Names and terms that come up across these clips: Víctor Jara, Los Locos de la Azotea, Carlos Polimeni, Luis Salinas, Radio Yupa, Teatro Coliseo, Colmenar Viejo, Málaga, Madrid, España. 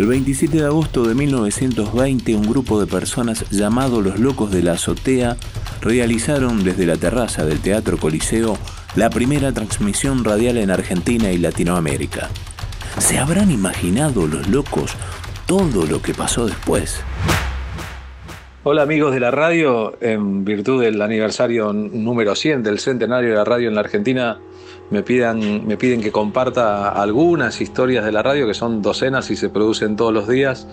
El 27 de agosto de 1920, un grupo de personas llamado Los Locos de la Azotea realizaron desde la terraza del Teatro Coliseo la primera transmisión radial en Argentina y Latinoamérica. ¿Se habrán imaginado los locos todo lo que pasó después? Hola amigos de la radio, en virtud del aniversario número 100 del centenario de la radio en la Argentina, me piden que comparta algunas historias de la radio, que son docenas y se producen todos los días.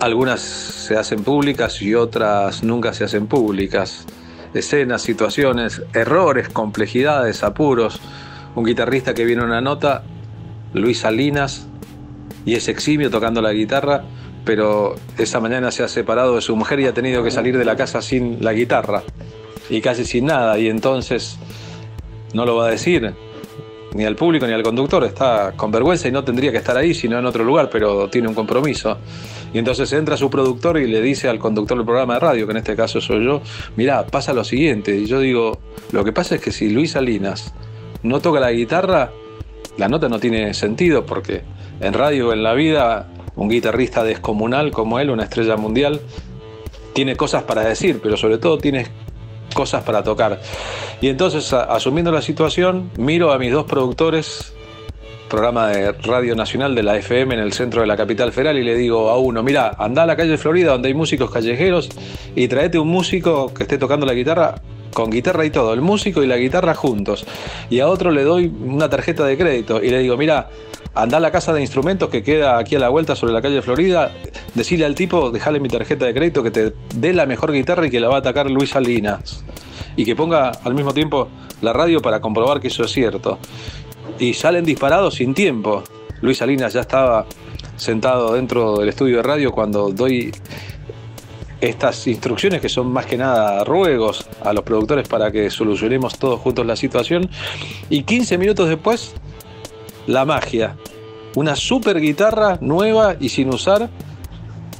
Algunas se hacen públicas y otras nunca se hacen públicas. Escenas, situaciones, errores, complejidades, apuros. Un guitarrista que viene a una nota, Luis Salinas, y es eximio tocando la guitarra, pero esa mañana se ha separado de su mujer y ha tenido que salir de la casa sin la guitarra y casi sin nada, y entonces no lo va a decir ni al público ni al conductor, está con vergüenza y no tendría que estar ahí sino en otro lugar, pero tiene un compromiso, y entonces entra su productor y le dice al conductor del programa de radio, que en este caso soy yo, mirá, pasa lo siguiente, y yo digo, lo que pasa es que si Luis Salinas no toca la guitarra, la nota no tiene sentido, porque en radio, en la vida, un guitarrista descomunal como él, una estrella mundial, tiene cosas para decir, pero sobre todo tiene cosas para tocar. Y entonces, asumiendo la situación, miro a mis dos productores, programa de Radio Nacional de la FM en el centro de la capital federal, y le digo a uno, mirá, andá a la calle Florida donde hay músicos callejeros y traete un músico que esté tocando la guitarra, con guitarra y todo, el músico y la guitarra juntos. Y a otro le doy una tarjeta de crédito y le digo, mirá, andá a la casa de instrumentos que queda aquí a la vuelta sobre la calle Florida, decile al tipo, dejale mi tarjeta de crédito que te dé la mejor guitarra y que la va a atacar Luis Salinas. Y que ponga al mismo tiempo la radio para comprobar que eso es cierto. Y salen disparados sin tiempo. Luis Salinas ya estaba sentado dentro del estudio de radio cuando doy estas instrucciones, que son más que nada ruegos a los productores para que solucionemos todos juntos la situación. Y 15 minutos después, la magia. Una super guitarra nueva y sin usar,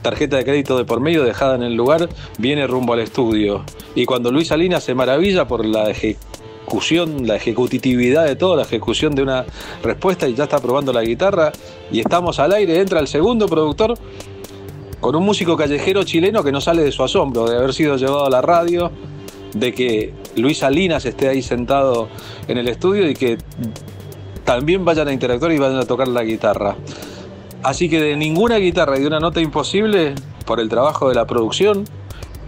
tarjeta de crédito de por medio dejada en el lugar, viene rumbo al estudio. Y cuando Luis Salinas se maravilla por la ejecución, la ejecutividad de todo, la ejecución de una respuesta, y ya está probando la guitarra y estamos al aire, entra el segundo productor con un músico callejero chileno que no sale de su asombro de haber sido llevado a la radio, de que Luis Salinas esté ahí sentado en el estudio y que también vayan a interactuar y vayan a tocar la guitarra. Así que de ninguna guitarra y de una nota imposible, por el trabajo de la producción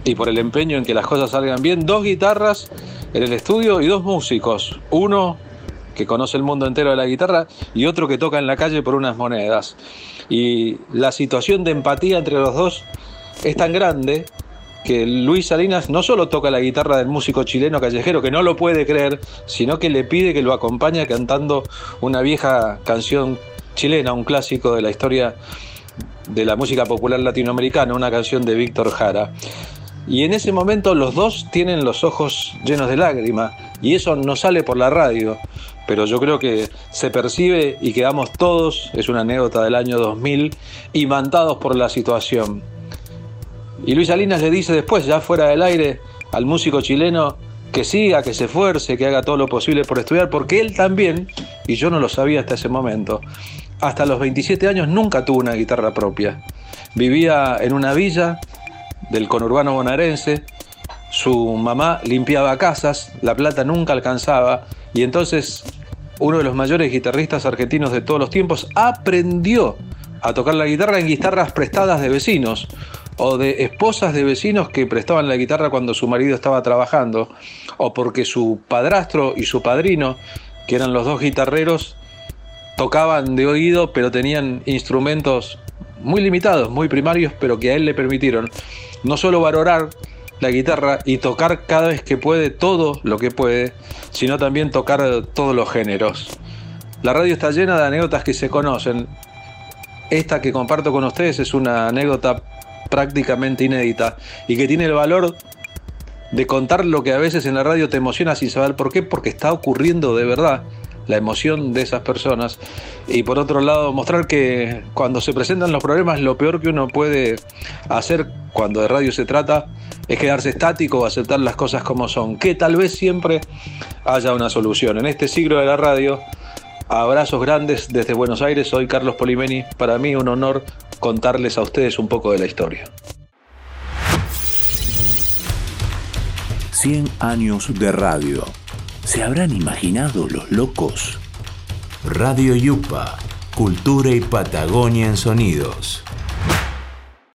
y por el empeño en que las cosas salgan bien, dos guitarras en el estudio y dos músicos. Uno que conoce el mundo entero de la guitarra y otro que toca en la calle por unas monedas. Y la situación de empatía entre los dos es tan grande que Luis Salinas no solo toca la guitarra del músico chileno callejero, que no lo puede creer, sino que le pide que lo acompañe cantando una vieja canción chilena, un clásico de la historia de la música popular latinoamericana, una canción de Víctor Jara. Y en ese momento los dos tienen los ojos llenos de lágrimas, y eso no sale por la radio, pero yo creo que se percibe y quedamos todos, es una anécdota del año 2000, imantados por la situación. Y Luis Salinas le dice después, ya fuera del aire, al músico chileno que siga, que se esfuerce, que haga todo lo posible por estudiar, porque él también, y yo no lo sabía hasta ese momento, hasta los 27 años nunca tuvo una guitarra propia. Vivía en una villa del conurbano bonaerense, su mamá limpiaba casas, la plata nunca alcanzaba, y entonces uno de los mayores guitarristas argentinos de todos los tiempos aprendió a tocar la guitarra en guitarras prestadas de vecinos o de esposas de vecinos que prestaban la guitarra cuando su marido estaba trabajando, o porque su padrastro y su padrino, que eran los dos guitarreros, tocaban de oído pero tenían instrumentos muy limitados, muy primarios, pero que a él le permitieron no solo valorar la guitarra y tocar cada vez que puede todo lo que puede, sino también tocar todos los géneros. La radio está llena de anécdotas que se conocen. Esta que comparto con ustedes es una anécdota prácticamente inédita y que tiene el valor de contar lo que a veces en la radio te emociona sin saber por qué, porque está ocurriendo de verdad, la emoción de esas personas, y por otro lado mostrar que cuando se presentan los problemas lo peor que uno puede hacer cuando de radio se trata es quedarse estático o aceptar las cosas como son, que tal vez siempre haya una solución. En este siglo de la radio Abrazos grandes desde Buenos Aires, soy Carlos Polimeni. Para mí un honor contarles a ustedes un poco de la historia. 100 años de radio. ¿Se habrán imaginado los locos? Radio Yupa, cultura y Patagonia en sonidos.